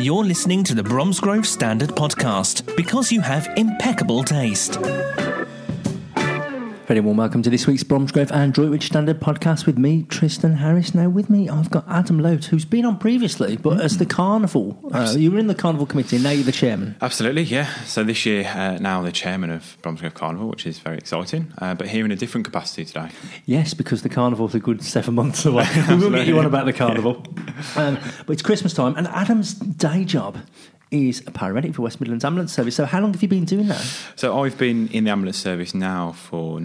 You're listening to the Bromsgrove Standard Podcast because you have impeccable taste. Very warm welcome to this week's Bromsgrove and Droitwich Standard Podcast with me, Tristan Harris. Now with me, I've got Adam Lodes, who's been on previously, but as the Carnival. You were in the Carnival Committee, and now you're the Chairman. Absolutely, yeah. So this year, now the Chairman of Bromsgrove Carnival, which is very exciting, but here in a different capacity today. Yes, because the Carnival's a good 7 months away. We will get you on about the Carnival. Yeah. But it's Christmas time, and Adam's day job is a paramedic for West Midlands Ambulance Service. So how long have you been doing that? So I've been in the ambulance service now for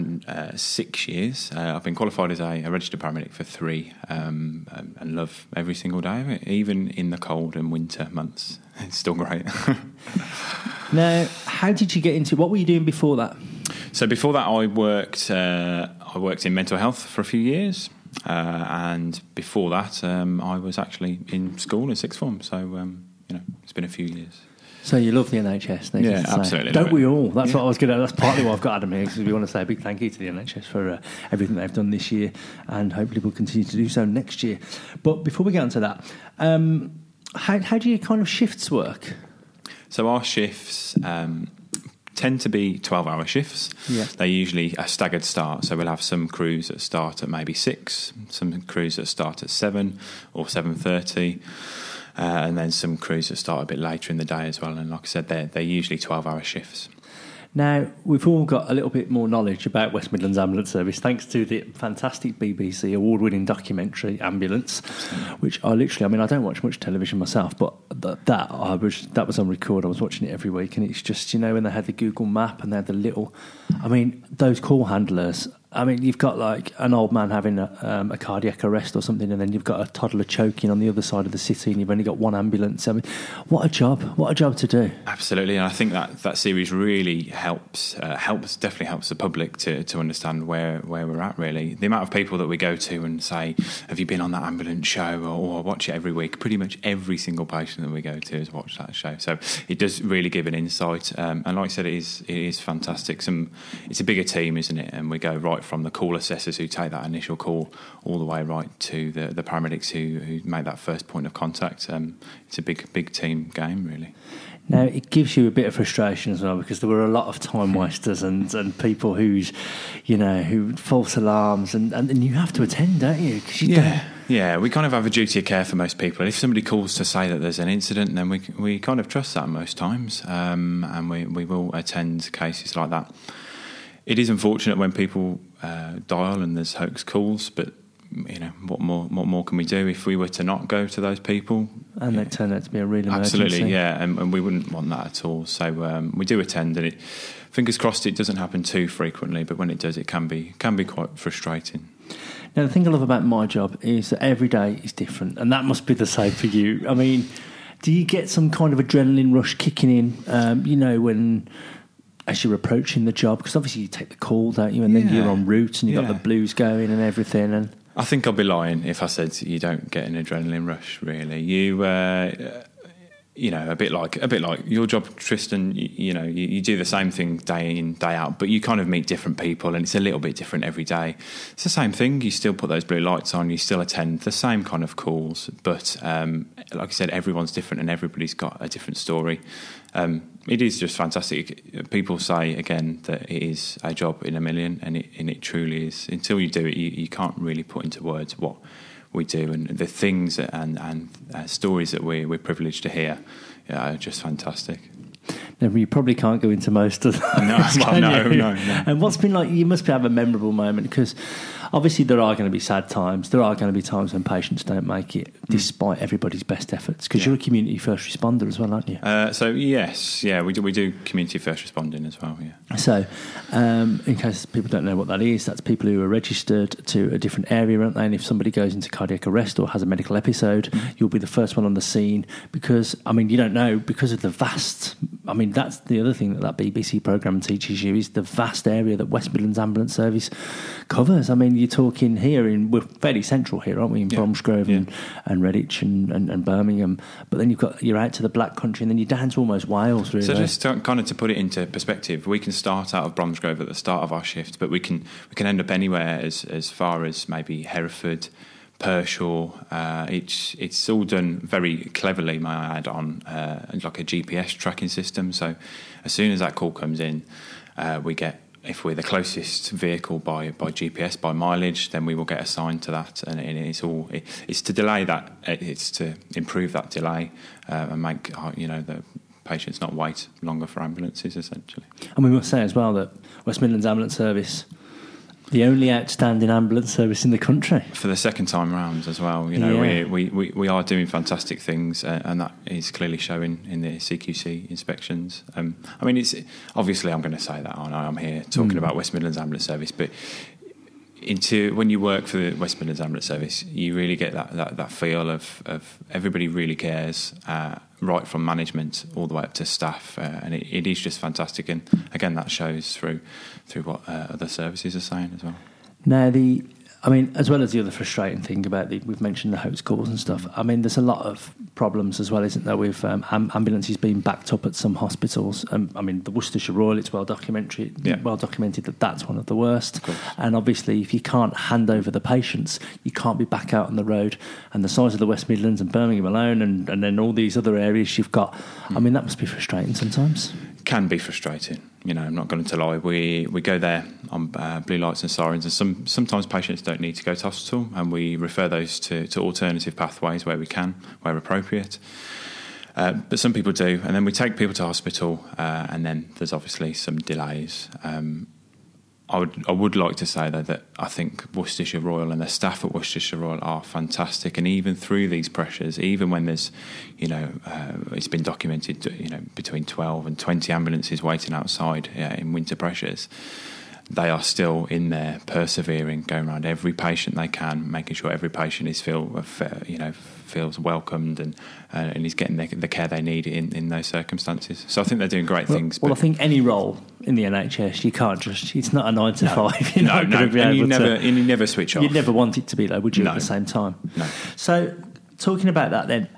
6 years. I've been qualified as a registered paramedic for 3, and love every single day of it, even in the cold and winter months. It's still great. Now, how did you get into... What were you doing before that? So before that, I worked in mental health for a few years. And before that, I was actually in school in sixth form. So... you know, it's been a few years. So you love the NHS, yeah, absolutely. Don't we all? That's what I was going to. That's partly why I've got Adam here, because we want to say a big thank you to the NHS for everything they've done this year, and hopefully we'll continue to do so next year. But before we get onto that, how do your kind of shifts work? So our shifts tend to be 12-hour shifts. Yeah. They usually a staggered start, so we'll have some crews that start at maybe 6, some crews that start at 7 or 7:30. And then some crews that start a bit later in the day as well. And like I said, they're usually 12-hour shifts. Now, we've all got a little bit more knowledge about West Midlands Ambulance Service thanks to the fantastic BBC award-winning documentary Ambulance, which I don't watch much television myself, but that was on record. I was watching it every week, and it's just, you know, when they had the Google map and they had the little... I mean, those call handlers... I mean, you've got like an old man having a cardiac arrest or something, and then you've got a toddler choking on the other side of the city, and you've only got one ambulance. I mean, what a job to do. Absolutely, and I think that series really helps the public to understand where we're at, really. The amount of people that we go to and say, have you been on that ambulance show? Or I watch it every week. Pretty much every single patient that we go to has watched that show. So it does really give an insight. And like I said, it is fantastic. It's a bigger team, isn't it? And we go right from the call assessors who take that initial call all the way right to the paramedics who make that first point of contact. It's a big team game, really. Now, it gives you a bit of frustration as well, because there were a lot of time wasters and people who false alarms and you have to attend, don't you? 'Cause you don't. Yeah, we kind of have a duty of care for most people. And if somebody calls to say that there's an incident, then we kind of trust that most times, and we will attend cases like that. It is unfortunate when people dial and there's hoax calls, but you know what more can we do if we were to not go to those people? And they turn out to be a real emergency. Absolutely, yeah, and we wouldn't want that at all. So we do attend, and fingers crossed it doesn't happen too frequently. But when it does, it can be quite frustrating. Now, the thing I love about my job is that every day is different, and that must be the same for you. I mean, do you get some kind of adrenaline rush kicking in? You know when. As you're approaching the job, because obviously you take the call, don't you? And then you're en route and you've got the blues going and everything. And I think I'd be lying if I said you don't get an adrenaline rush, really. You... you know, a bit like your job, Tristan, you do the same thing day in, day out, but you kind of meet different people and it's a little bit different every day. It's the same thing. You still put those blue lights on, you still attend the same kind of calls, but like I said, everyone's different and everybody's got a different story. It is just fantastic. People say, again, that it is a job in a million, and it truly is. Until you do it, you can't really put into words what we do, and the things and stories that we're privileged to hear are just fantastic. Now, you probably can't go into most of that. No. And what's been like, you must have a memorable moment, because obviously there are going to be sad times, there are going to be times when patients don't make it, despite everybody's best efforts, because you're a community first responder as well, aren't you? So yes, yeah, we do community first responding as well, yeah. So in case people don't know what that is, that's people who are registered to a different area, aren't they? And if somebody goes into cardiac arrest or has a medical episode, you'll be the first one on the scene, because, I mean, you don't know, because of the vast... I mean, that's the other thing that BBC programme teaches you, is the vast area that West Midlands Ambulance Service covers. I mean, you're talking here, we're fairly central here, aren't we, in Bromsgrove and Redditch and Birmingham, but then you're out to the Black Country, and then you're down to almost Wales, really. So just to put it into perspective, we can start out of Bromsgrove at the start of our shift, but we can end up anywhere as far as maybe Hereford, Pershore. It's all done very cleverly, may I add, on like a GPS tracking system. So as soon as that call comes in, we get, if we're the closest vehicle by GPS, by mileage, then we will get assigned to that. And it's to delay that. It's to improve that delay and make, the patients not wait longer for ambulances, essentially. And we must say as well that West Midlands Ambulance Service, the only outstanding ambulance service in the country. For the second time round as well. We are doing fantastic things, and that is clearly showing in the CQC inspections. It's obviously, I'm going to say that, aren't I? I'm here talking about West Midlands Ambulance Service, but when you work for the West Midlands Ambulance Service, you really get that feel of everybody really cares, right from management all the way up to staff, and it is just fantastic. And again, that shows through what other services are saying as well. Now, as well as the other frustrating thing about we've mentioned the hoax calls and stuff. I mean, there's a lot of problems as well, isn't there? With ambulances being backed up at some hospitals. The Worcestershire Royal, it's well documented that that's one of the worst. Of course. And obviously, if you can't hand over the patients, you can't be back out on the road. And the size of the West Midlands and Birmingham alone, and then all these other areas you've got. I mean, that must be frustrating sometimes. Can be frustrating. I'm not going to lie. We go there on blue lights and sirens, and sometimes patients don't need to go to hospital, and we refer those to alternative pathways where we can, where appropriate. But some people do, and then we take people to hospital, and then there's obviously some delays. I would like to say, though, that I think Worcestershire Royal and the staff at Worcestershire Royal are fantastic, and even through these pressures, even when there's, it's been documented, between 12 and 20 ambulances waiting outside in winter pressures, they are still in there, persevering, going around every patient they can, making sure every patient feels welcomed and is getting the care they need in those circumstances. So I think they're doing great things. Well, I think any role in the NHS, you can't just... It's not a 9 to 5. And you never switch off. You'd never want it to be, though, would you, at the same time? No. So talking about that then,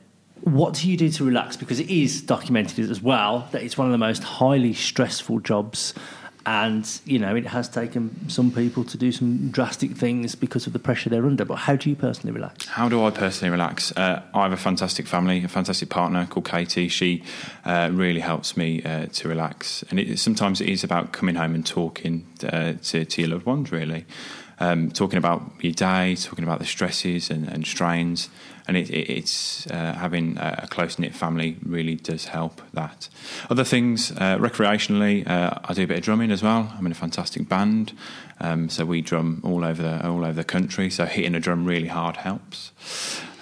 what do you do to relax? Because it is documented as well that it's one of the most highly stressful jobs. And, it has taken some people to do some drastic things because of the pressure they're under. But how do you personally relax? How do I personally relax? I have a fantastic family, a fantastic partner called Katie. She really helps me to relax. And sometimes it is about coming home and talking to your loved ones, really. Talking about your day, talking about the stresses and strains. And it's having a close-knit family really does help that. Other things, recreationally, I do a bit of drumming as well. I'm in a fantastic band, so we drum all over the country, so hitting a drum really hard helps.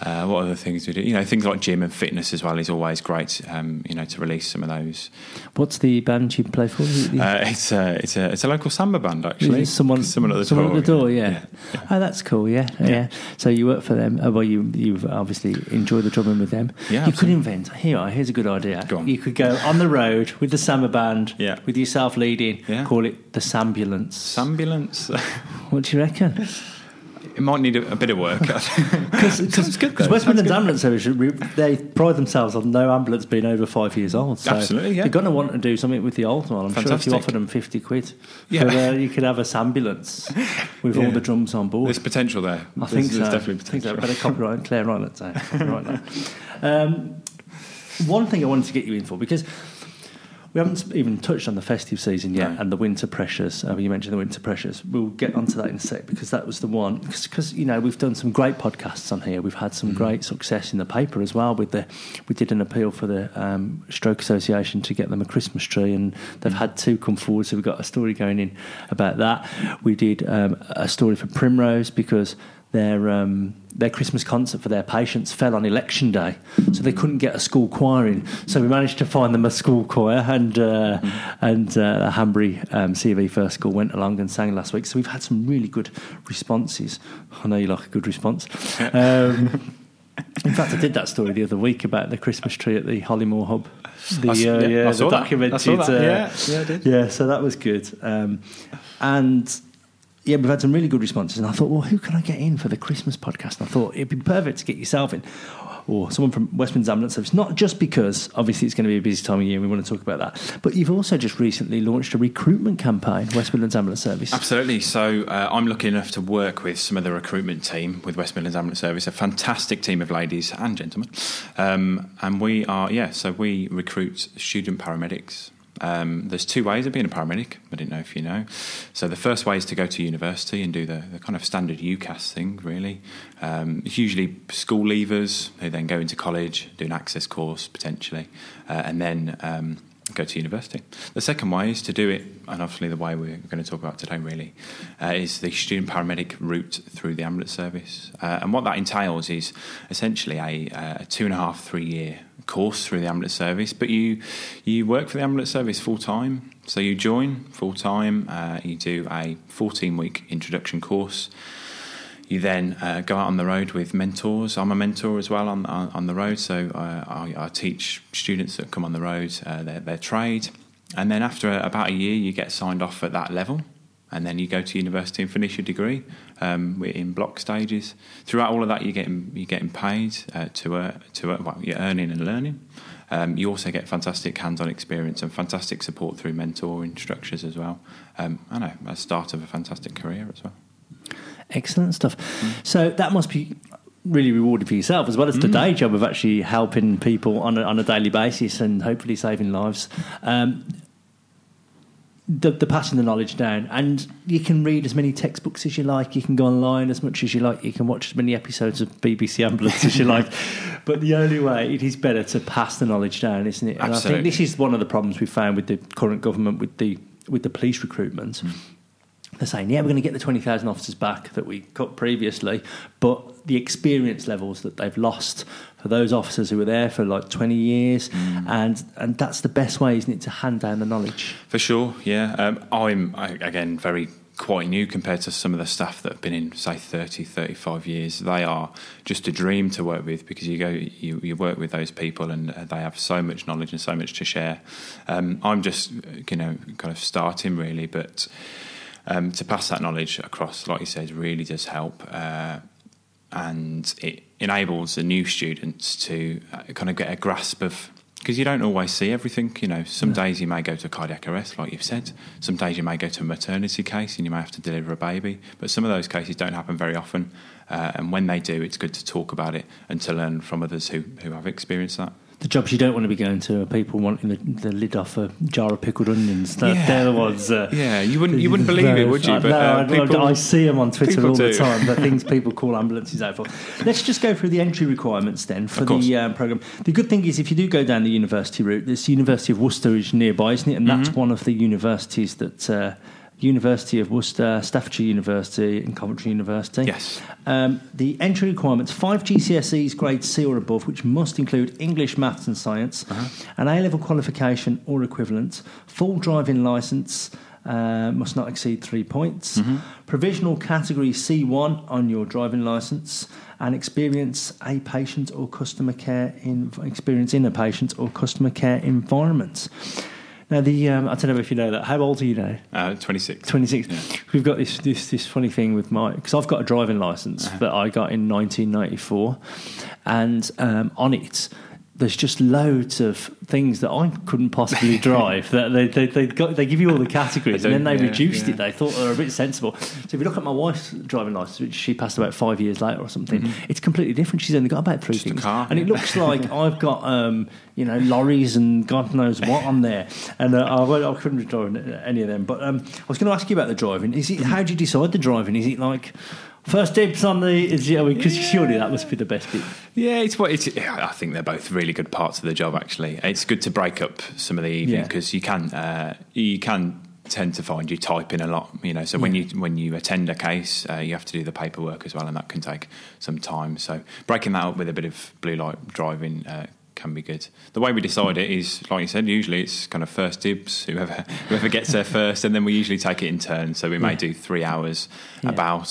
What other things do we do? Things like gym and fitness as well is always great, to release some of those. What's the band you play for? It's a local samba band, actually. Someone at the door, yeah. Oh, that's cool, yeah. So you work for them. Well, you've obviously enjoyed the drumming with them. Yeah, absolutely. You could invent... Here's a good idea. Go on. You could go on the road with the samba band, with yourself leading, call it the Sambulance. Sambulance? What do you reckon? It might need a bit of work. Because West Midlands Ambulance Service, they pride themselves on no ambulance being over 5 years old. So absolutely, yeah. You're going to want to do something with the old one. I'm fantastic. Sure, if you offered them 50 quid, you could have a Sambulance with all the drums on board. There's potential there. There's definitely potential. I think so. Better copyright Claire Ryland. One thing I wanted to get you in for, because... we haven't even touched on the festive season yet and the winter pressures. You mentioned the winter pressures. We'll get onto that in a sec because that was the one. Because, we've done some great podcasts on here. We've had some great success in the paper as well. We did an appeal for the Stroke Association to get them a Christmas tree, and they've had two come forward, so we've got a story going in about that. We did a story for Primrose because... Their Christmas concert for their patients fell on election day, so they couldn't get a school choir in. So we managed to find them a school choir, and Hanbury CV First School went along and sang last week. So we've had some really good responses. I know you like a good response. In fact, I did that story the other week about the Christmas tree at the Hollymoor Hub. I saw that. Yeah, so that was good. Yeah, we've had some really good responses, and I thought, well, who can I get in for the Christmas podcast? And I thought it'd be perfect to get yourself in. or someone from West Midlands Ambulance Service, not just because, obviously, it's going to be a busy time of year and we want to talk about that, but you've also just recently launched a recruitment campaign, West Midlands Ambulance Service. Absolutely. So I'm lucky enough to work with some of the recruitment team with West Midlands Ambulance Service, a fantastic team of ladies and gentlemen. And we are, so we recruit student paramedics. There's two ways of being a paramedic. I didn't know if you know. So the first way is to go to university and do the kind of standard UCAS thing, really. It's usually school leavers who then go into college, do an access course potentially, and then go to university. The second way is to do it, and obviously the way we're going to talk about today really, is the student paramedic route through the ambulance service. And what that entails is essentially a 2.5-3 year course through the ambulance service, but you work for the ambulance service full time. So you join full time, you do a 14-week introduction course. You then go out on the road with mentors. I'm a mentor as well on the road, so I teach students that come on the road their trade. And then after about a year, you get signed off at that level, and then you go to university and finish your degree in block stages. Throughout all of that, you're getting paid you're earning and learning. You also get fantastic hands-on experience and fantastic support through mentoring structures as well. A start of a fantastic career as well. Excellent stuff. So that must be really rewarding for yourself as well as the day job of actually helping people on a daily basis and hopefully saving lives. The passing the knowledge down, and you can read as many textbooks as you like, you can go online as much as you like, you can watch as many episodes of BBC Ambulance as you like, but the only way, it is better to pass the knowledge down, isn't it? And absolutely. I think this is one of the problems we found with the current government with the police recruitment. They're saying, yeah, we're going to get the 20,000 officers back that we cut previously, but the experience levels that they've lost for those officers who were there for like 20 years, and that's the best way, isn't it, to hand down the knowledge? For sure, yeah. I'm, again, very quite new compared to some of the staff that have been in, say, 30, 35 years. They are just a dream to work with because you work with those people and they have so much knowledge and so much to share. I'm just, kind of starting really, but... to pass that knowledge across, like you said, really does help, and it enables the new students to kind of get a grasp of, because you don't always see everything, some days you may go to a cardiac arrest, like you've said, some days you may go to a maternity case and you may have to deliver a baby, but some of those cases don't happen very often, and when they do, it's good to talk about it and to learn from others who have experienced that. The jobs you don't want to be going to are people wanting the lid off a jar of pickled onions. They're the ones. You wouldn't believe it, would you? But, I see them on Twitter all the time. The things people call ambulances out for. Let's just go through the entry requirements then for the programme. The good thing is if you do go down the university route, this University of Worcester is nearby, isn't it? And that's one of the universities that University of Worcester, Staffordshire University and Coventry University. Yes. The entry requirements, 5 GCSEs grade C or above, which must include English, Maths and Science, an A-level qualification or equivalent, full driving licence, must not exceed 3 points, provisional category C1 on your driving licence, and experience in a patient or customer care environment. Now, I don't know if you know that. How old are you now? 26. 26. Yeah. We've got this funny thing with my... Because I've got a driving licence that I got in 1994. And on it, there's just loads of things that I couldn't possibly drive. That they give you all the categories, and then they reduced it. They thought they were a bit sensible. So if you look at my wife's driving licence, which she passed about 5 years later or something, it's completely different. She's only got about three things. And it looks like I've got... lorries and God knows what on there. And I couldn't be driving any of them. But I was going to ask you about the driving. How do you decide the driving? Is it like first dibs on the... Because surely that must be the best bit. Yeah, I think they're both really good parts of the job, actually. It's good to break up some of the evening because you can tend to find you typing a lot, so when you attend a case you have to do the paperwork as well, and that can take some time. So breaking that up with a bit of blue light driving can be good. The way we decide it is, like you said, usually it's kind of first dibs, whoever gets there first, and then we usually take it in turns. So we may do 3 hours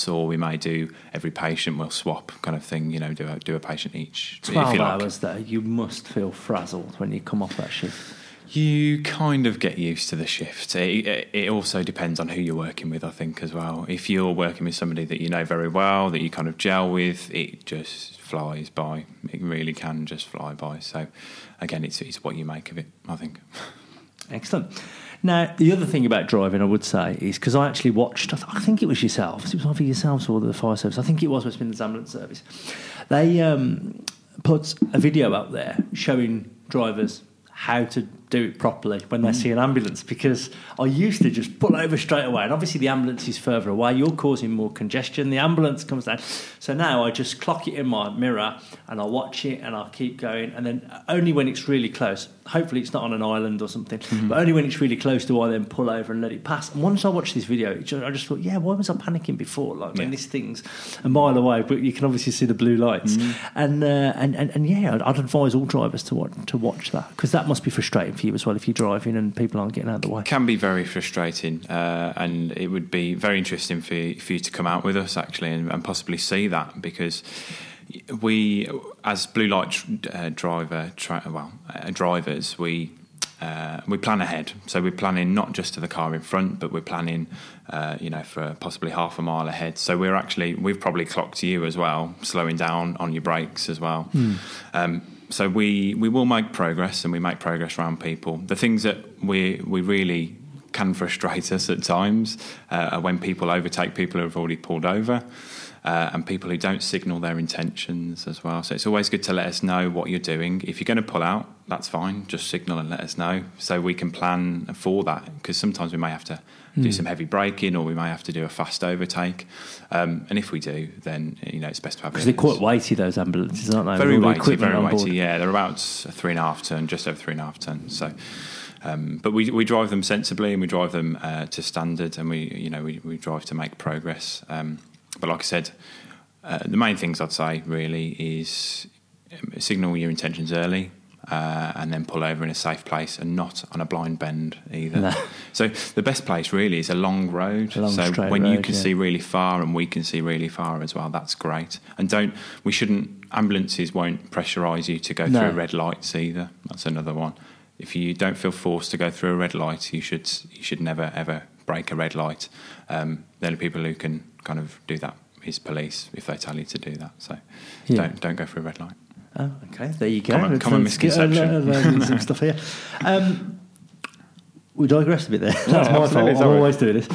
or we may do every patient, we'll swap kind of thing, do a patient each. 12 hours though, you must feel frazzled when you come off that shift. You kind of get used to the shift. It also depends on who you're working with, I think, as well. If you're working with somebody that you know very well, that you kind of gel with, it just flies by. It really can just fly by. So, again, it's what you make of it, I think. Excellent. Now, the other thing about driving, I would say, is because I actually watched, I think it was yourselves. It was either yourselves or the fire service. I think it was West Midlands Ambulance Service. They put a video out there showing drivers how to do it properly when they see an ambulance, because I used to just pull over straight away, and obviously the ambulance is further away, you're causing more congestion, the ambulance comes down. So now I just clock it in my mirror and I watch it and I keep going, and then only when it's really close, hopefully it's not on an island or something, but only when it's really close do I then pull over and let it pass. And once I watched this video, I just thought, yeah, why was I panicking before? Like, when this thing's a mile away, but you can obviously see the blue lights. And yeah, I'd advise all drivers to watch that, because that must be frustrating for you as well if you're driving and people aren't getting out of the way. It can be very frustrating, and it would be very interesting for you to come out with us actually and possibly see that, because we, as blue light drivers, we plan ahead. So we're planning not just to the car in front, but we're planning for possibly half a mile ahead. So we've probably clocked you as well, slowing down on your brakes as well. So we will make progress, and we make progress around people. The things that we really can frustrate us at times are when people overtake people who have already pulled over, and people who don't signal their intentions as well. So it's always good to let us know what you're doing. If you're going to pull out, that's fine. Just signal and let us know so we can plan for that, because sometimes we may have to do some heavy braking, or we may have to do a fast overtake. And if we do, then it's best to have it. Because they're quite weighty, those ambulances, aren't they? Very weighty, yeah. They're about 3.5 ton, just over 3.5 ton. So, but we drive them sensibly, and we drive them to standard, and we drive to make progress. But like I said, the main things I'd say really is signal your intentions early. And then pull over in a safe place, and not on a blind bend either. No. So the best place really is a long road. You can see really far, and we can see really far as well. That's great. And ambulances won't pressurise you to go through red lights either. That's another one. If you don't feel forced to go through a red light, you should never ever break a red light. The only people who can kind of do that is police, if they tell you to do that. So don't go through a red light. Oh, okay. There you go. Common misconception. Some stuff here. We digressed a bit there. That's my fault. I always do this.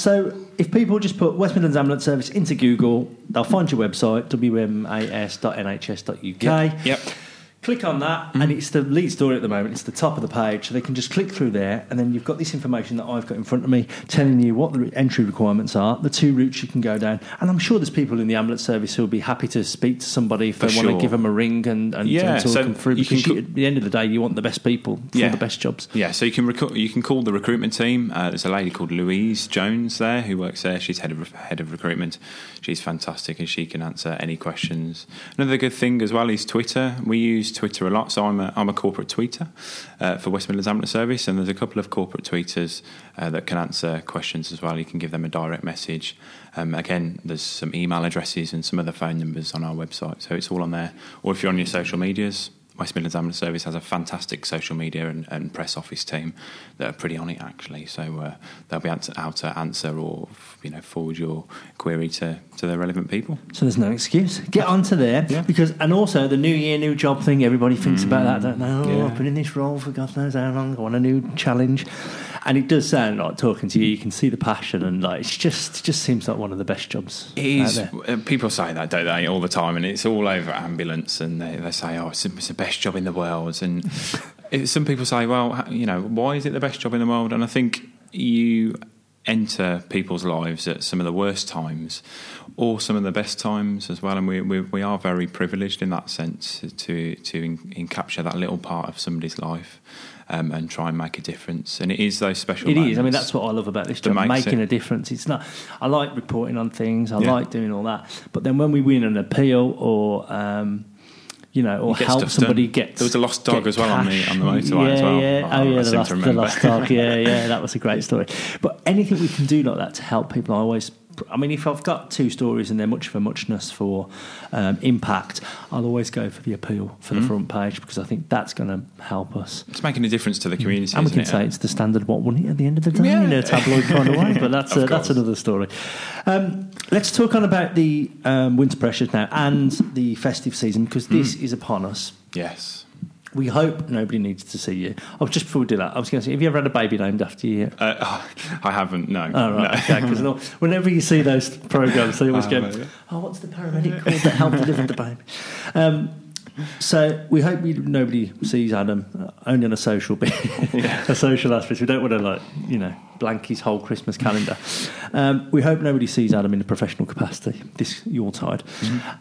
So if people just put West Midlands Ambulance Service into Google, they'll find your website, wmas.nhs.uk. Yep. Click on that, and it's the lead story at the moment. It's the top of the page, so they can just click through there, and then you've got this information that I've got in front of me telling you what the entry requirements are, the two routes you can go down, and I'm sure there's people in the ambulance service who'll be happy to speak to somebody if they want to give them a ring and talk them through, because at the end of the day, you want the best people for the best jobs. Yeah, so you can call the recruitment team. There's a lady called Louise Jones there who works there. She's head of recruitment. She's fantastic, and she can answer any questions. Another good thing as well is Twitter. We use Twitter a lot, so I'm a corporate tweeter for West Midlands Ambulance Service, and there's a couple of corporate tweeters that can answer questions as well. You can give them a direct message. Again, there's some email addresses and some other phone numbers on our website, so it's all on there. Or if you're on your social medias, West Midlands Ambulance Service has a fantastic social media and press office team that are pretty on it actually, so they'll be out to answer or forward your query to the relevant people. So there's no excuse. Get onto there, because, and also the new year, new job thing, everybody thinks about that, don't they? I've been in this role for God knows how long, I want a new challenge. And it does sound like, talking to you, you can see the passion, and it just seems like one of the best jobs. It is. People say that, don't they, all the time, and it's all over ambulance, and they say, it's the best job in the world. And some people say, why is it the best job in the world? And I think you enter people's lives at some of the worst times or some of the best times as well, and we are very privileged in that sense to capture that little part of somebody's life. And try and make a difference, and it is those special moments. It is. I mean, that's what I love about this job, making a difference. It's not. I like reporting on things. I like doing all that. But then when we win an appeal, or or help somebody get, there was a lost dog as well on the motorway as well. The lost dog. That was a great story. But anything we can do like that to help people, I always I mean, if I've got two stories and they're much of a muchness for impact, I'll always go for the appeal for the front page, because I think that's going to help us. It's making a difference to the community. And we can say it's the standard what won it at the end of the day, in a tabloid kind of way, but that's another story. Let's talk on about the winter pressures now and the festive season, because this is upon us. Yes. We hope nobody needs to see you. Oh, just before we do that, I was going to say, have you ever had a baby named after you yet? I haven't, no. Oh, right, no. Okay, because whenever you see those programmes, they always go, oh, what's the paramedic called that helped deliver the baby? So we hope nobody sees Adam, only on a social bit, a social aspect. We don't want to, blank his whole Christmas calendar. We hope nobody sees Adam in a professional capacity this Yuletide.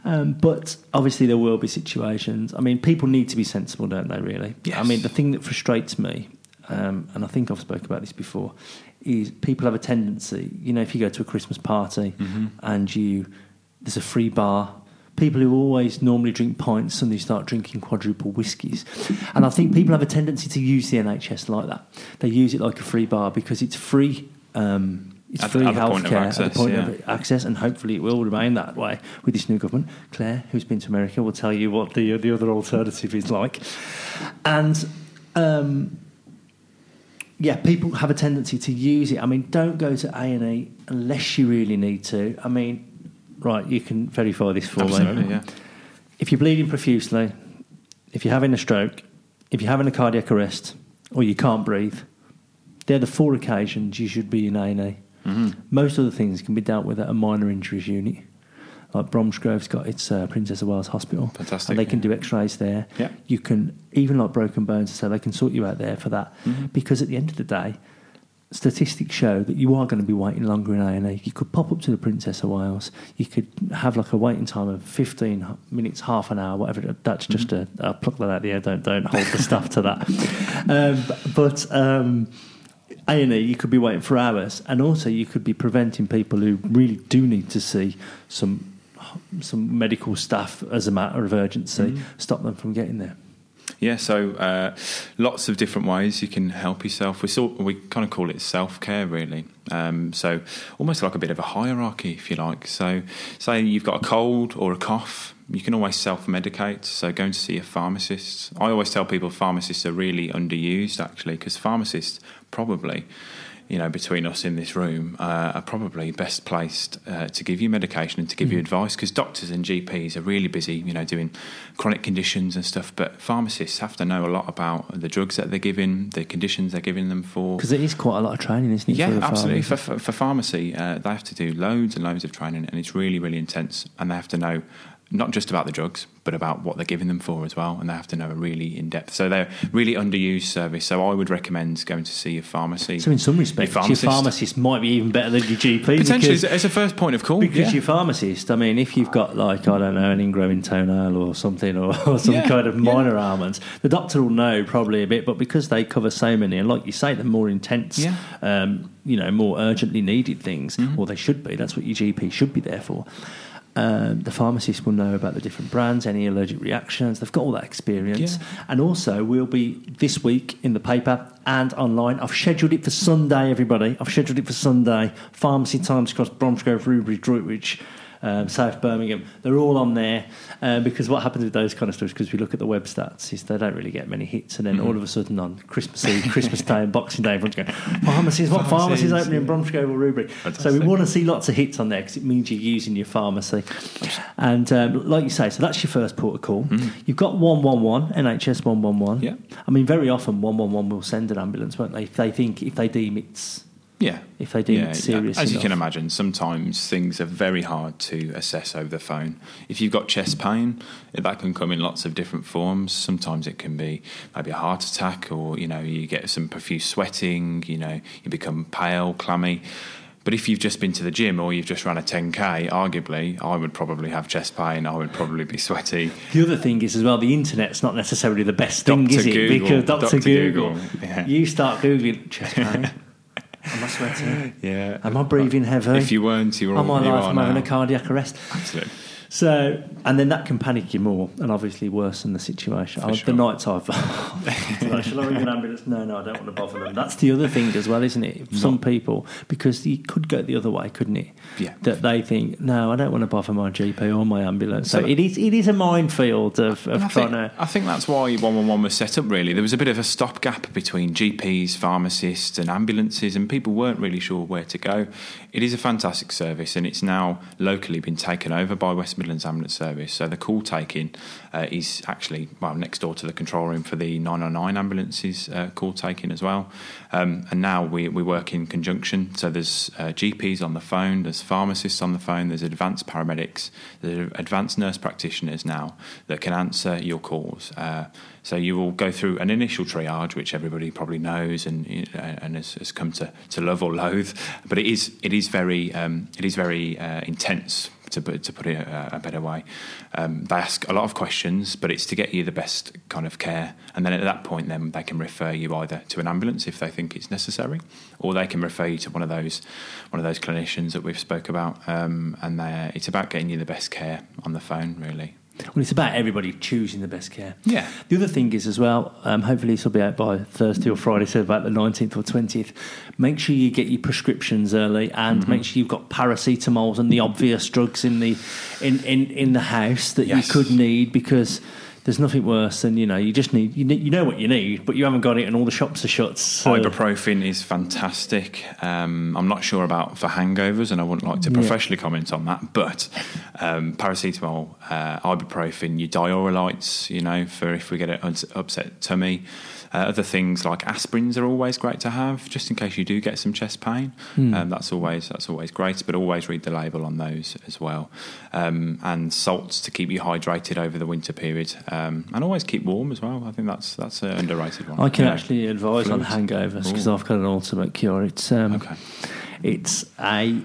But obviously there will be situations. I mean, people need to be sensible, don't they, really? Yes. I mean, the thing that frustrates me, and I think I've spoken about this before, is people have a tendency, if you go to a Christmas party and there's a free bar, people who always normally drink pints suddenly start drinking quadruple whiskies. And I think people have a tendency to use the NHS like that. They use it like a free bar because it's free healthcare at the point of access, and hopefully it will remain that way with this new government. Claire, who's been to America, will tell you what the other alternative is like. And... people have a tendency to use it. I mean, don't go to A&E unless you really need to. I mean... Right, you can verify this for me. Absolutely, yeah. If you're bleeding profusely, if you're having a stroke, if you're having a cardiac arrest, or you can't breathe, they're the four occasions you should be in A&E. Most other things can be dealt with at a minor injuries unit. Like Bromsgrove's got its Princess of Wales Hospital. Fantastic. And they can do x-rays there. Yeah. You can, even like broken bones, so they can sort you out there for that. Because at the end of the day, statistics show that you are going to be waiting longer in A&E. You could pop up to the Princess of Wales. You could have like a waiting time of 15 minutes, half an hour, whatever. That's just I'll pluck that out of the air. Don't hold the stuff to that. But A&E, you could be waiting for hours, and also you could be preventing people who really do need to see some medical staff as a matter of urgency. Stop them from getting there. Yeah, so lots of different ways you can help yourself. We kind of call it self-care, really. So almost like a bit of a hierarchy, if you like. So say you've got a cold or a cough, you can always self-medicate, so go and see a pharmacist. I always tell people pharmacists are really underused, actually, because pharmacists probably... between us in this room, are probably best placed to give you medication and to give you advice, because doctors and GPs are really busy, doing chronic conditions and stuff, but pharmacists have to know a lot about the drugs that they're giving, the conditions they're giving them for. Because it is quite a lot of training, isn't it? Yeah, absolutely. For pharmacy, they have to do loads and loads of training, and it's really, really intense, and they have to know... not just about the drugs, but about what they're giving them for as well, and they have to know it really in depth. So they're really underused service. So I would recommend going to see a pharmacy. So in some respects, your pharmacist might be even better than your GP. Potentially, it's a first point of call. Because your pharmacist, I mean, if you've got an ingrowing toenail or something, or some kind of minor ailment, the doctor will know probably a bit, but because they cover so many, and like you say, the more intense, more urgently needed things, or they should be, that's what your GP should be there for. The pharmacist will know about the different brands, any allergic reactions. They've got all that experience. Yeah. And also, we'll be this week in the paper and online. I've scheduled it for Sunday, everybody. I've scheduled it for Sunday. Pharmacy Times across Bromsgrove, Rugeley, Droitwich, South Birmingham. They're all on there because what happens with those kind of stories, because we look at the web stats, is they don't really get many hits. And then all of a sudden on Christmas Eve, Christmas Day and Boxing Day, everyone's going, what pharmacy's opening in Bromsgrove or Rugeley? So we want to see lots of hits on there because it means you're using your pharmacy. And like you say, so that's your first port of call. You've got 111, NHS 111. Yeah. I mean, very often 111 will send an ambulance, won't they, if they deem it serious enough. As you can imagine, sometimes things are very hard to assess over the phone. If you've got chest pain, that can come in lots of different forms. Sometimes it can be maybe a heart attack, or, you get some profuse sweating, you become pale, clammy. But if you've just been to the gym or you've just run a 10K, arguably, I would probably have chest pain. I would probably be sweaty. The other thing is as well, the internet's not necessarily the best thing, is it? Because Dr. Google. Yeah. You start Googling chest pain. Am I sweating? Yeah. Am I breathing heavy? If you weren't, you were all right. Am I having a cardiac arrest? Absolutely. So, and then that can panic you more and obviously worsen the situation. The nights I've shall I ring an ambulance? No, I don't want to bother them. That's the other thing as well, isn't it? Some people, because you could go the other way, couldn't it? Yeah. That they think, no, I don't want to bother my GP or my ambulance. So it is a minefield of trying to... I think that's why 111 was set up, really. There was a bit of a stopgap between GPs, pharmacists and ambulances, and people weren't really sure where to go. It is a fantastic service, and it's now locally been taken over by West Midlands Ambulance Service. So the call taking is actually next door to the control room for the 909 ambulances call taking as well. And now we work in conjunction. So there's GPs on the phone, there's pharmacists on the phone, there's advanced paramedics, there's advanced nurse practitioners now that can answer your calls. So you will go through an initial triage, which everybody probably knows and has come to love or loathe, but it is very intense. To put it a better way, they ask a lot of questions, but it's to get you the best kind of care. And then at that point, then they can refer you either to an ambulance if they think it's necessary, or they can refer you to one of those clinicians that we've spoke about. And it's about getting you the best care on the phone, really. Well, it's about everybody choosing the best care. Yeah. The other thing is as well, hopefully this will be out by Thursday or Friday, so about the 19th or 20th, make sure you get your prescriptions early and make sure you've got paracetamols and the obvious drugs in the house that you could need, because... There's nothing worse than, you just need... You know what you need, but you haven't got it and all the shops are shut. So. Ibuprofen is fantastic. I'm not sure about for hangovers, and I wouldn't like to professionally comment on that, but paracetamol, ibuprofen, your diuretics, for if we get an upset tummy. Other things like aspirins are always great to have, just in case you do get some chest pain. That's always great, but always read the label on those as well. And salts to keep you hydrated over the winter period, and always keep warm as well. I think that's an underrated one. I can actually advise on hangovers because I've got an ultimate cure. It's it's a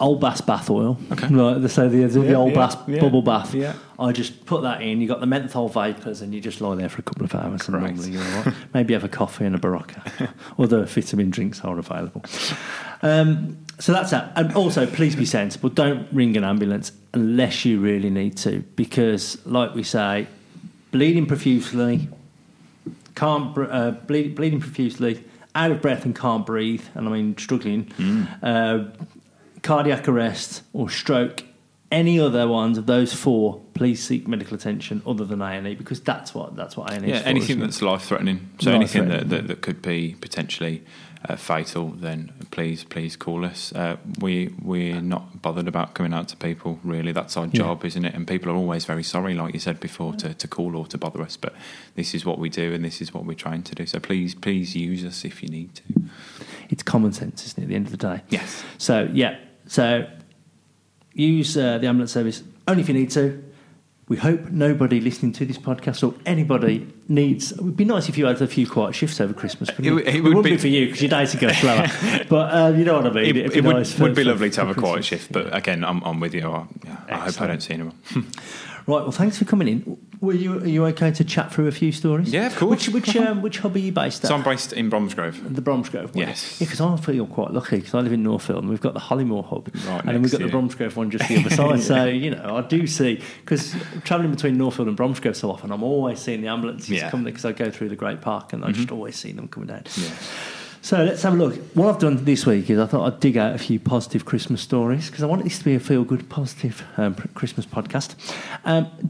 Old Bass bath oil. Okay. Right, so the Old Bass bubble bath. Yeah. I just put that in, you got the menthol vapours, and you just lie there for a couple of hours and normally you're all right. Maybe have a coffee and a Barocca, although vitamin drinks are available. So that's that. And also, please be sensible. Don't ring an ambulance unless you really need to, because, like we say, bleeding profusely, out of breath and can't breathe, and I mean struggling, cardiac arrest or stroke, any other ones of those four, please seek medical attention other than A&E, because that's what A&E is for. Yeah, anything that's life-threatening. So anything that could be potentially fatal, then please call us. We're not bothered about coming out to people, really. That's our job, isn't it? And people are always very sorry, like you said before, to call or to bother us. But this is what we do and this is what we're trying to do. So please use us if you need to. It's common sense, isn't it, at the end of the day? Yes. So use the ambulance service only if you need to. We hope nobody listening to this podcast or anybody needs... It would be nice if you had a few quiet shifts over Christmas. It wouldn't be for you because your days would go slower. But you know what I mean. It would be lovely to have a quiet shift. But again, I'm with you. I hope I don't see anyone. Right, well, thanks for coming in. Are you okay to chat through a few stories? Yeah, of course. Which hub are you based at? So I'm based in Bromsgrove. The Bromsgrove one? Yes. Yeah, because I feel quite lucky because I live in Northfield and we've got the Hollymoor Hub. Right, and then we've got the Bromsgrove one just the other side. Yeah. So, I do see... Because travelling between Northfield and Bromsgrove so often, I'm always seeing the ambulances come there because I go through the Great Park and I just always see them coming down. Yeah. So let's have a look. What I've done this week is I thought I'd dig out a few positive Christmas stories because I want this to be a feel-good, positive Christmas podcast.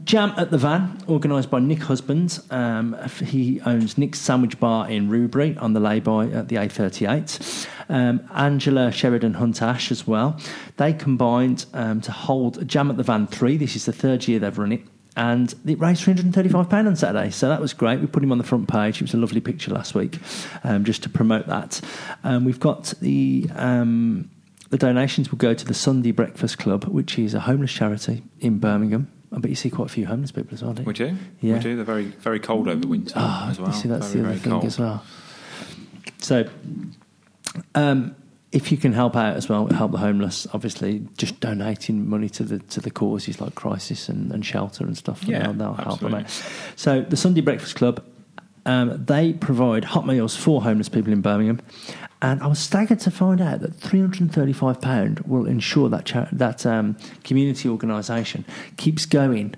Jam at the Van, organised by Nick Husbands. He owns Nick's Sandwich Bar in Rugeley on the lay-by at the A38. Angela Sheridan Hunt-Ash as well. They combined to hold Jam at the Van 3. This is the third year they've run it. And it raised £335 on Saturday, so that was great. We put him on the front page. It was a lovely picture last week, just to promote that. We've got the donations will go to the Sunday Breakfast Club, which is a homeless charity in Birmingham. I bet you see quite a few homeless people as well, don't you? We do. Yeah. We do. They're very, very cold over winter as well. You see, that's the other thing as well. So... if you can help out as well, help the homeless, obviously, just donating money to the causes like Crisis and Shelter and stuff. Yeah, that'll help them out. So the Sunday Breakfast Club, They provide hot meals for homeless people in Birmingham, and I was staggered to find out that £335 will ensure that that community organisation keeps going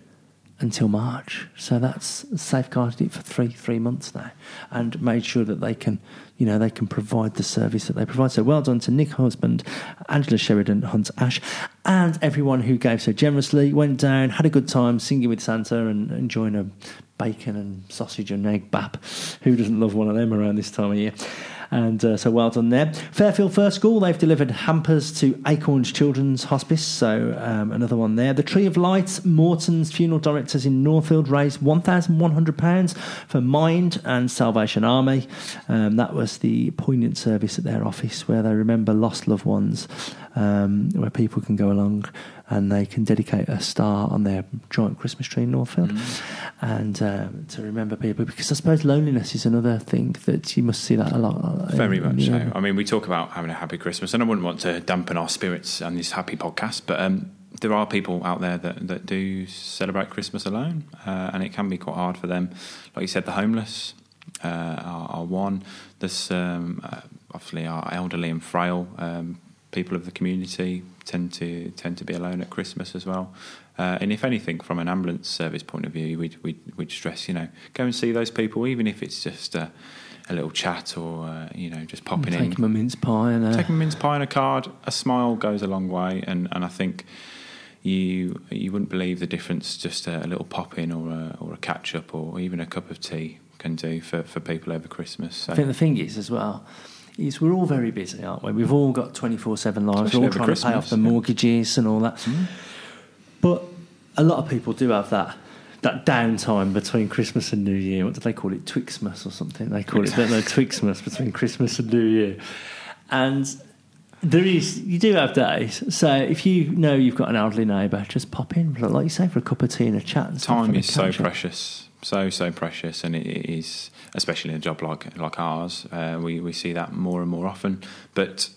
until March. So that's safeguarded it for three months now, and made sure that they can, you know, they can provide the service that they provide. So well done to Nick Husband, Angela Sheridan, Hunt Ash, and everyone who gave so generously. Went down, had a good time singing with Santa and enjoying a bacon and sausage and egg bap. Who doesn't love one of them around this time of year? And so well done there. Fairfield First School, they've delivered hampers to Acorns Children's Hospice, so another one there. The Tree of Light, Morton's funeral directors in Northfield raised £1,100 for Mind and Salvation Army. That was the poignant service at their office where they remember lost loved ones, where people can go along and they can dedicate a star on their giant Christmas tree in Northfield and to remember people, because I suppose loneliness is another thing that you must see that a lot. Very much so. I mean, we talk about having a happy Christmas, and I wouldn't want to dampen our spirits on this happy podcast, but there are people out there that do celebrate Christmas alone, and it can be quite hard for them. Like you said, the homeless are one. There's obviously our elderly and frail people of the community tend to be alone at Christmas as well, and if anything, from an ambulance service point of view, we'd stress, you know, go and see those people, even if it's just a little chat, or you know, just popping in, take them a mince pie and a card. A smile goes a long way, and I think you wouldn't believe the difference just a little pop in or a catch up or even a cup of tea can do for people over Christmas. So. I think the thing is as well, we're all very busy, aren't we? We've all got 24/7 lives. Especially we're all trying to pay off the mortgages and all that. Mm. But a lot of people do have that downtime between Christmas and New Year. What do they call it? Twixmas or something? They call it Twixmas, between Christmas and New Year. And you do have days. So if you know you've got an elderly neighbour, just pop in, like you say, for a cup of tea and a chat. And time is so precious. So precious, and it is, especially in a job like ours. We see that more and more often. But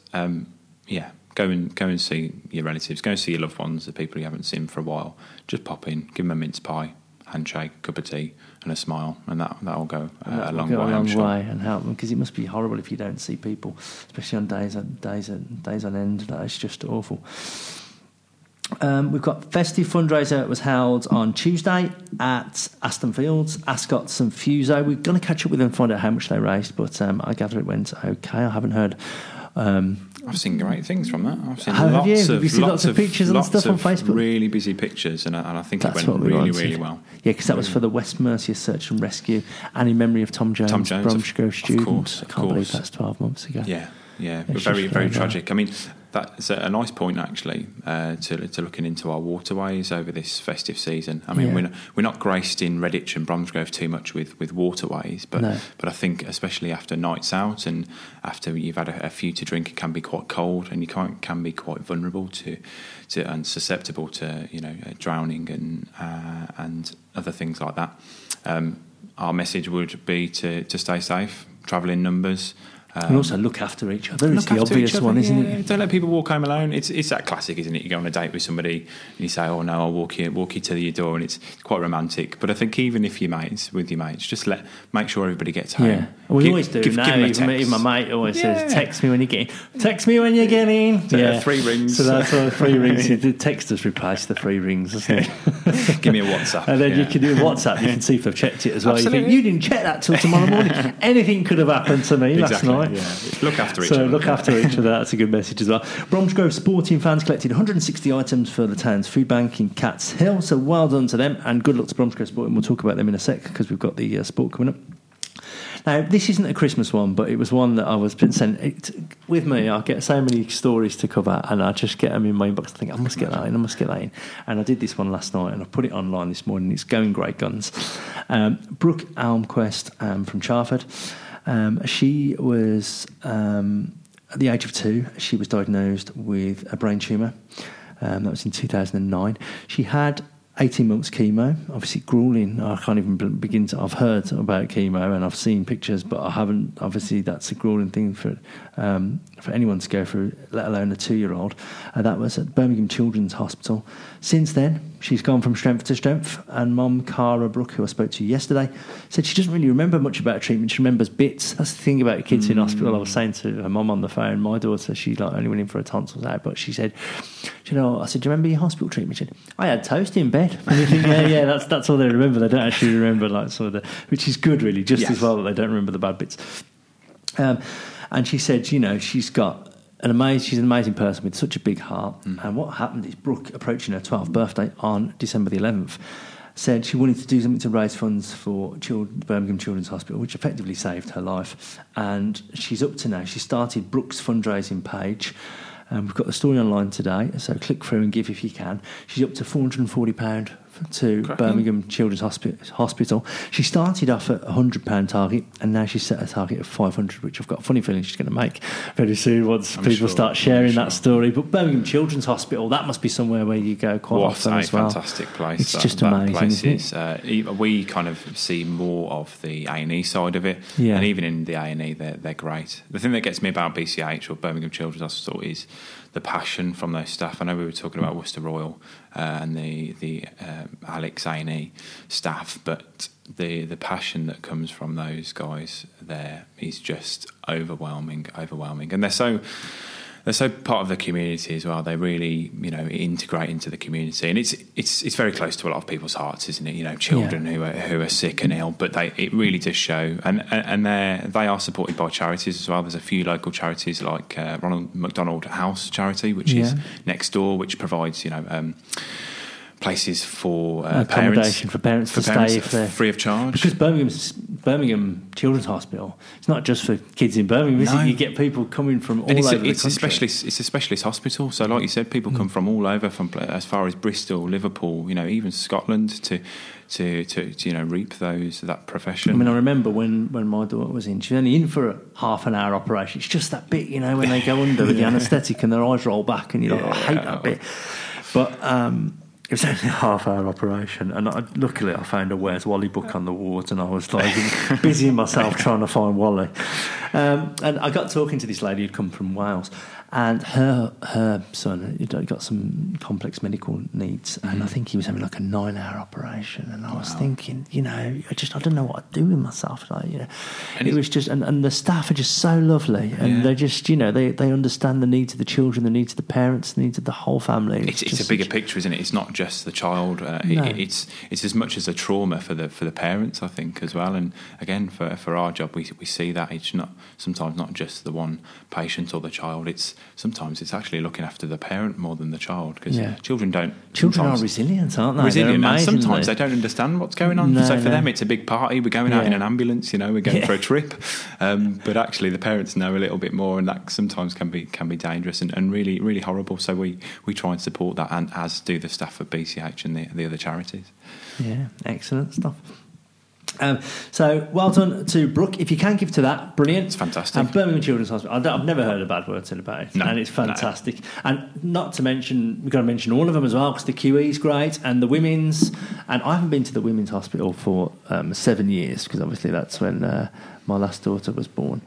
go and see your relatives, go and see your loved ones, the people you haven't seen for a while. Just pop in, give them a mince pie, handshake, cup of tea, and a smile, and that'll go a long way, and help them, because it must be horrible if you don't see people, especially on days on end. That is just awful. We've got festive fundraiser that was held on Tuesday at Aston Fields, Ascot's and Fuso. We're going to catch up with them and find out how much they raised, but I gather it went okay. I haven't heard. I've seen great things from that. I've seen lots of pictures and stuff on Facebook. Really busy pictures, and I think it went really well. Yeah, because that was for the West Mercia Search and Rescue, and in memory of Tom Jones Bromsgrove student. I can't believe that's 12 months ago. Yeah, very, very tragic. I mean, that's a nice point, actually, to looking into our waterways over this festive season. I mean, we're not graced in Redditch and Bromsgrove too much with waterways, but I think especially after nights out and after you've had a few to drink, it can be quite cold, and you can be quite vulnerable to and susceptible to, you know, drowning and other things like that. Our message would be to stay safe, travel in numbers. And also look after each other. It's the obvious one, isn't it? Don't let people walk home alone. It's that classic, isn't it? You go on a date with somebody and you say, "Oh no, I'll walk you to your door," and it's quite romantic. But I think even if you're with your mates, just make sure everybody gets home. Yeah, we always do. Even my mate always says, "Text me when you get in." Text me when you get in. So yeah, 3 rings. So that's all 3 rings. The text has replaced the 3 rings, doesn't it? Give me a WhatsApp, and then you can do a WhatsApp. You can see if I've checked it as well. Absolutely. You think you didn't check that till tomorrow morning. Anything could have happened to me last night. Yeah, look after each other. That's a good message as well. Bromsgrove sporting fans collected 160 items for the town's food bank in Cats Hill, so well done to them, and good luck to Bromsgrove Sporting. We'll talk about them in a sec, because we've got the sport coming up. Now, this isn't a Christmas one, but it was one that I was sent. With me, I get so many stories to cover, and I just get them in my inbox and think, I must get that in. And I did this one last night, and I put it online this morning. It's going great guns. Brooke Almquist from Charford. She was, at the age of 2, she was diagnosed with a brain tumour. That was in 2009. She had 18 months chemo, obviously grueling. I can't even begin to... I've heard about chemo and I've seen pictures, but I haven't... Obviously, that's a grueling thing for anyone to go through, let alone a 2-year-old. That was at Birmingham Children's Hospital. Since then, she's gone from strength to strength, and Mum, Cara Brooke, who I spoke to yesterday, said she doesn't really remember much about treatment. She remembers bits. That's the thing about kids in hospital. I was saying to her mum on the phone, my daughter, she like only went in for her tonsils out, but she said, you know, I said, do you remember your hospital treatment? She said, I had toast in bed. And you think, yeah, that's all they remember. They don't actually remember, like, sort of the, which is good, really, just as well that they don't remember the bad bits. And she said, you know, she's an amazing person with such a big heart. Mm. And what happened is Brooke, approaching her 12th birthday on December the 11th, said she wanted to do something to raise funds for Birmingham Children's Hospital, which effectively saved her life. And she's up to now. She started Brooke's fundraising page. We've got the story online today, so click through and give if you can. She's up to £440 to Birmingham Children's Hospital. She started off at a £100 target, and now she's set a target of £500, which I've got a funny feeling she's going to make very soon once people start sharing that story. But Birmingham Children's Hospital, that must be somewhere where you go quite often as well. What a fantastic place. It's just amazing. Place is, we kind of see more of the A&E side of it, and even in the A&E, they're great. The thing that gets me about BCH or Birmingham Children's Hospital is the passion from those staff. I know we were talking about Worcester Royal and the Alex A&E staff, but the passion that comes from those guys there is just overwhelming. And they're so part of the community as well. They really, you know, integrate into the community, and it's very close to a lot of people's hearts, isn't it? You know, children who are sick and ill, but it really does show. And they are supported by charities as well. There's a few local charities like Ronald McDonald House Charity, which is next door, which provides, you know, places for accommodation for parents to stay if they're free of charge. Because Birmingham Children's Hospital, it's not just for kids in Birmingham, is it? You get people coming from all over the country. It's a specialist hospital, so like you said, people come from all over, from as far as Bristol, Liverpool, you know, even Scotland to you know, reap that profession. I mean, I remember when my daughter was in, she was only in for a half an hour operation. It's just that bit, you know, when they go under with the anaesthetic and their eyes roll back and you're like, I hate that bit. But... it was only a half-hour operation, and luckily I found a Where's Wally book on the ward, and I was like busy myself trying to find Wally. And I got talking to this lady who'd come from Wales, and her son had got some complex medical needs, and I think he was having like a 9-hour operation. And I was thinking, you know, I don't know what I'd do with myself. Like, you know, and it was just, and the staff are just so lovely, and they're just, you know, they understand the needs of the children, the needs of the parents, the needs of the whole family. It's a bigger picture, isn't it? It's not just the child. No. It's as much as a trauma for the parents, I think, as well. And again, for our job, we see that it's not just the one patient or the child. Sometimes it's actually looking after the parent more than the child, because children are resilient, aren't they? Resilient, and sometimes they don't understand what's going on. For them, it's a big party. We're going out in an ambulance, you know, we're going for a trip. But actually, the parents know a little bit more, and that sometimes can be dangerous and really, really horrible. So we try and support that, and as do the staff at BCH and the other charities. Yeah, excellent stuff. So well done to Brooke. If you can give to that, brilliant. It's fantastic. And Birmingham Children's Hospital, I've never heard a bad word said about it, and it's fantastic. And not to mention, we've got to mention all of them as well, because the QE's great, and the women's. And I haven't been to the women's hospital for 7 years, because obviously that's when my last daughter was born.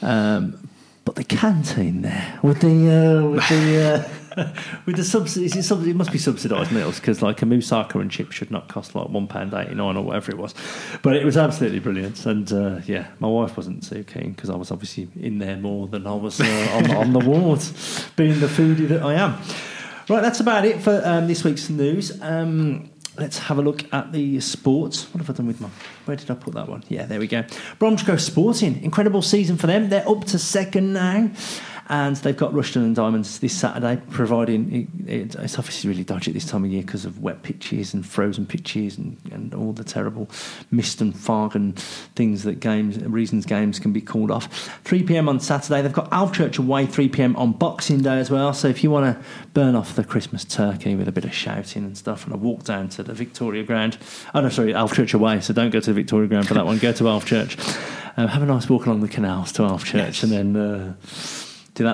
But the canteen there with the subsidies, it must be subsidised meals, because like a moussaka and chip should not cost like £1.89 or whatever it was. But it was absolutely brilliant, and my wife wasn't too keen, because I was obviously in there more than I was on the ward, being the foodie that I am. Right, that's about it for this week's news. Let's have a look at the sports. What have I done with my... Where did I put that one? Yeah, there we go. Bromsgrove Sporting. Incredible season for them. They're up to second now. And they've got Rushden and Diamonds this Saturday, providing... It's obviously really dodgy this time of year because of wet pitches and frozen pitches and all the terrible mist and fog and things that games can be called off. 3pm on Saturday. They've got Alvechurch away, 3pm on Boxing Day as well. So if you want to burn off the Christmas turkey with a bit of shouting and stuff, and a walk down to the Victoria Ground... Oh, no, sorry, Alvechurch away. So don't go to the Victoria Ground for that one. Go to Alvechurch. Have a nice walk along the canals to Alvechurch, and then... do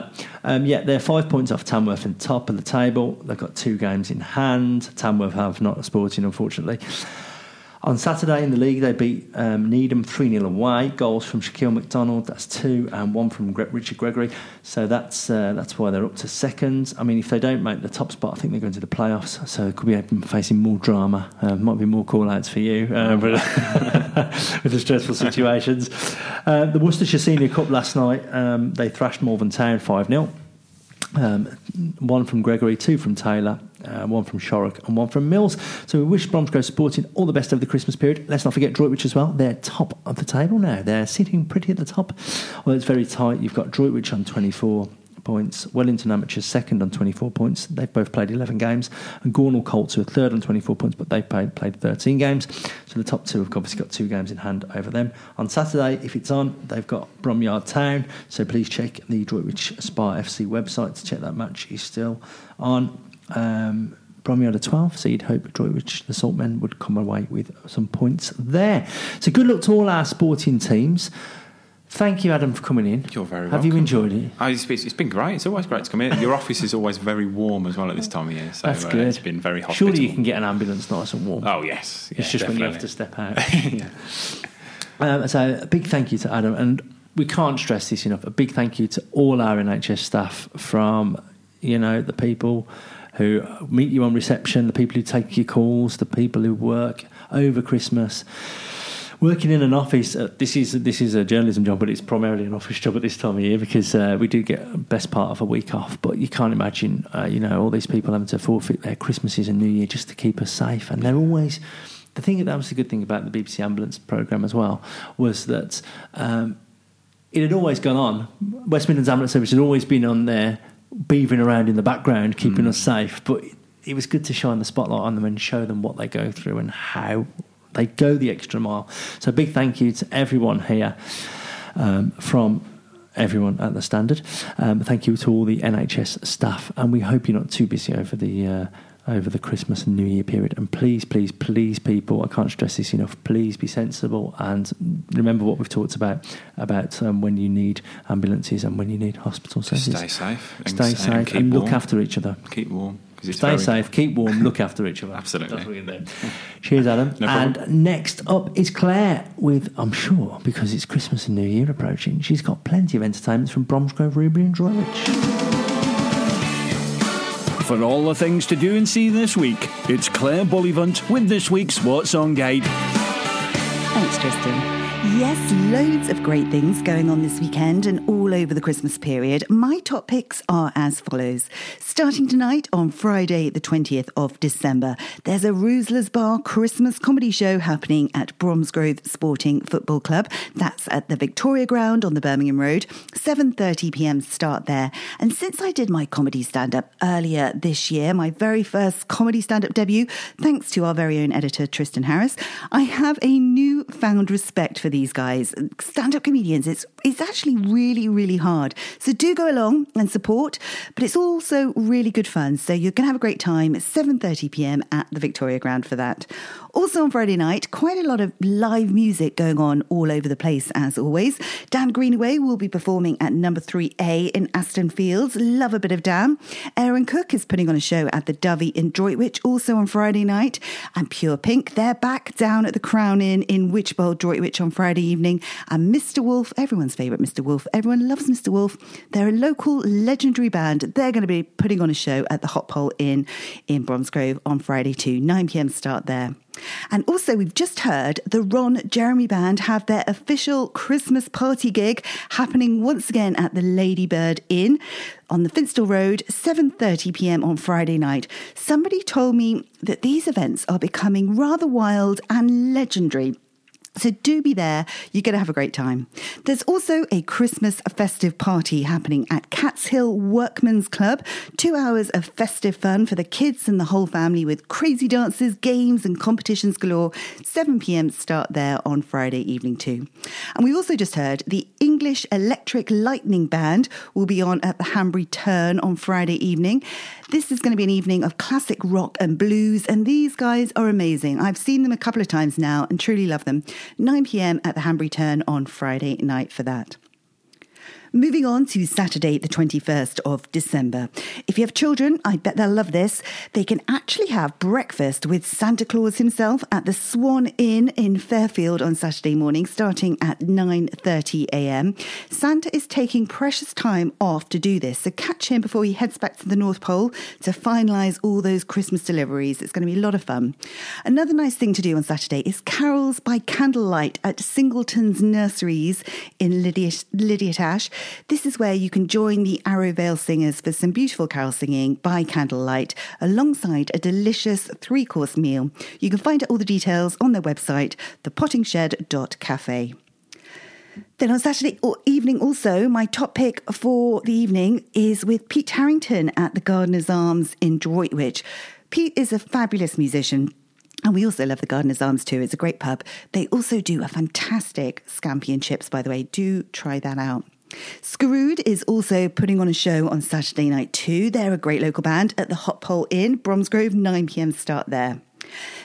that. They're 5 points off Tamworth in top of the table. They've got two games in hand. Tamworth have not Sporting, unfortunately. On Saturday in the league, they beat Needham 3-0 away. Goals from Shaquille McDonald, that's two, and one from Richard Gregory. So that's why they're up to second. I mean, if they don't make the top spot, I think they're going to the playoffs. So could be facing more drama. Might be more call-outs for you with the stressful situations. The Worcestershire Senior Cup last night, they thrashed Malvern Town 5-0. One from Gregory, two from Taylor, one from Shorrock and one from Mills. So we wish Bromsgrove Sporting all the best over the Christmas period. Let's not forget Droitwich as well. They're top of the table now. They're sitting pretty at the top. Well, it's very tight. You've got Droitwich on 24 points, Wellington Amateurs second on 24 points. They've both played 11 games. And Gornal Colts who are third on 24 points, but they've played 13 games. So the top two have obviously got two games in hand over them. On Saturday, if it's on, they've got Bromyard Town. So please check the Droitwich Spa FC website to check that match is still on. Bromyard at 12, so you'd hope Droitwich, the Saltmen, would come away with some points there. So good luck to all our sporting teams. Thank you, Adam, for coming in. You're very welcome. Have you enjoyed it? It's been great. It's always great to come in. Your office is always very warm as well at this time of year. So that's good. It's been very hospitable. Surely you can get an ambulance nice and warm. Oh, yes. Yeah, it's just definitely. When you have to step out. Yeah. So a big thank you to Adam. And we can't stress this enough. A big thank you to all our NHS staff from, the people who meet you on reception, the people who take your calls, the people who work over Christmas. Working in an office, this is a journalism job, but it's primarily an office job at this time of year because we do get the best part of a week off. But you can't imagine, all these people having to forfeit their Christmases and New Year just to keep us safe. And they're always... The thing that was the good thing about the BBC Ambulance programme as well was that it had always gone on. West Midlands Ambulance Service had always been on there, beavering around in the background, keeping us safe. But it was good to shine the spotlight on them and show them what they go through and how... They go the extra mile. So big thank you to everyone here from everyone at the Standard. Thank you to all the NHS staff. And we hope you're not too busy over the Christmas and New Year period. And please, please, please, people, I can't stress this enough, please be sensible and remember what we've talked about when you need ambulances and when you need hospital services. Stay safe. Stay safe and look after each other. Keep warm. Stay safe, keep warm, look after each other. Absolutely. That's what we're doing. Cheers, Adam. No problem. And next up is Claire with, I'm sure, because it's Christmas and New Year approaching, she's got plenty of entertainments from Bromsgrove, Rugeley and Droitwich. For all the things to do and see this week, it's Claire Bullivant with this week's What's On Guide. Thanks, Tristan. Yes, loads of great things going on this weekend and all over the Christmas period. My top picks are as follows. Starting tonight on Friday the 20th of December, there's a Rugeley's Bar Christmas comedy show happening at Bromsgrove Sporting Football Club. That's at the Victoria Ground on the Birmingham Road. 7:30pm start there. And since I did my comedy stand-up earlier this year, my very first comedy stand-up debut, thanks to our very own editor Tristan Harris, I have a newfound respect for these guys, stand-up comedians. It's actually really, really hard. So do go along and support, but it's also really good fun. So you're going to have a great time at 7:30pm at the Victoria Ground for that. Also on Friday night, quite a lot of live music going on all over the place as always. Dan Greenaway will be performing at number 3A in Aston Fields. Love a bit of Dan. Aaron Cook is putting on a show at the Dovey in Droitwich also on Friday night. And Pure Pink, they're back down at the Crown Inn in Wychbold, Droitwich on Friday evening. And Mr. Wolf, everyone's favourite Mr. Wolf. Everyone loves Mr. Wolf. They're a local legendary band. They're going to be putting on a show at the Hop Pole Inn in Bromsgrove on Friday too. 9pm start there. And also, we've just heard the Ron Jeremy Band have their official Christmas party gig happening once again at the Ladybird Inn on the Finstall Road, 7:30pm on Friday night. Somebody told me that these events are becoming rather wild and legendary. So do be there. You're going to have a great time. There's also a Christmas festive party happening at Cats Hill Workman's Club. 2 hours of festive fun for the kids and the whole family with crazy dances, games and competitions galore. 7pm start there on Friday evening too. And we also just heard the English Electric Lightning Band will be on at the Hanbury Turn on Friday evening. This is going to be an evening of classic rock and blues, and these guys are amazing. I've seen them a couple of times now and truly love them. 9pm at the Hanbury Turn on Friday night for that. Moving on to Saturday, the 21st of December. If you have children, I bet they'll love this. They can actually have breakfast with Santa Claus himself at the Swan Inn in Fairfield on Saturday morning, starting at 9:30am. Santa is taking precious time off to do this, so catch him before he heads back to the North Pole to finalise all those Christmas deliveries. It's going to be a lot of fun. Another nice thing to do on Saturday is carols by candlelight at Singleton's Nurseries in Lydiatash. This is where you can join the Arrowvale Singers for some beautiful carol singing by candlelight alongside a delicious three-course meal. You can find out all the details on their website, thepottingshed.cafe. Then on Saturday evening also, my top pick for the evening is with Pete Harrington at the Gardeners Arms in Droitwich. Pete is a fabulous musician. And we also love the Gardeners Arms too. It's a great pub. They also do a fantastic scampi and chips, by the way. Do try that out. Scarood is also putting on a show on Saturday night too. They're a great local band at the Hop Pole Inn, Bromsgrove, 9pm start there.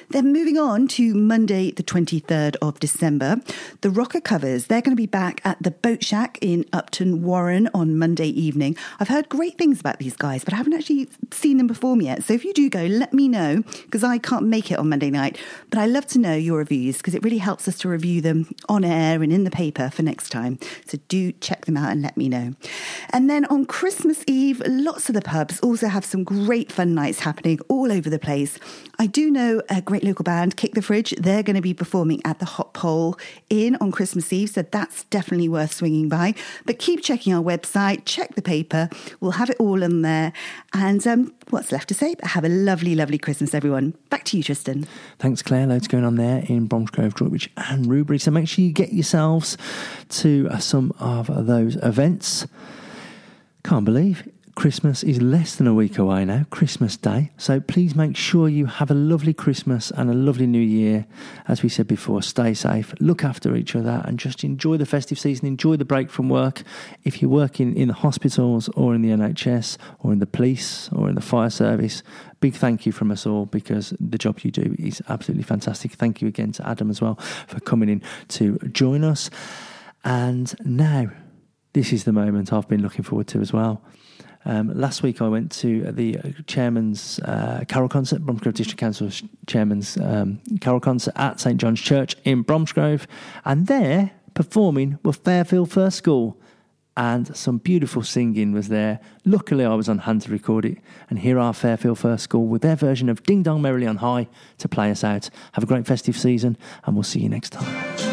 Then moving on to Monday, the 23rd of December, the Rocker Covers, they're going to be back at the Boat Shack in Upton Warren on Monday evening. I've heard great things about these guys, but I haven't actually seen them perform yet. So if you do go, let me know, because I can't make it on Monday night. But I love to know your reviews, because it really helps us to review them on air and in the paper for next time. So do check them out and let me know. And then on Christmas Eve, lots of the pubs also have some great fun nights happening all over the place. I do know a great local band, Kick the Fridge. They're going to be performing at the Hop Pole Inn on Christmas Eve, so that's definitely worth swinging by. But keep checking our website, check the paper. We'll have it all in there. And what's left to say? Have a lovely, lovely Christmas, everyone. Back to you, Tristan. Thanks, Claire. Loads going on there in Bromsgrove, Droitwich and Rugeley. So make sure you get yourselves to some of those events. Can't believe it. Christmas is less than a week away now, Christmas Day. So please make sure you have a lovely Christmas and a lovely New Year. As we said before, stay safe, look after each other and just enjoy the festive season, enjoy the break from work. If you're working in the hospitals or in the NHS or in the police or in the fire service, big thank you from us all, because the job you do is absolutely fantastic. Thank you again to Adam as well for coming in to join us. And now, this is the moment I've been looking forward to as well. Last week I went to the chairman's carol concert, Bromsgrove District Council's chairman's carol concert at St John's Church in Bromsgrove, and there performing were Fairfield First School, and some beautiful singing was there. Luckily I was on hand to record it, and here are Fairfield First School with their version of Ding Dong Merrily on High to play us out. Have a great festive season and we'll see you next time.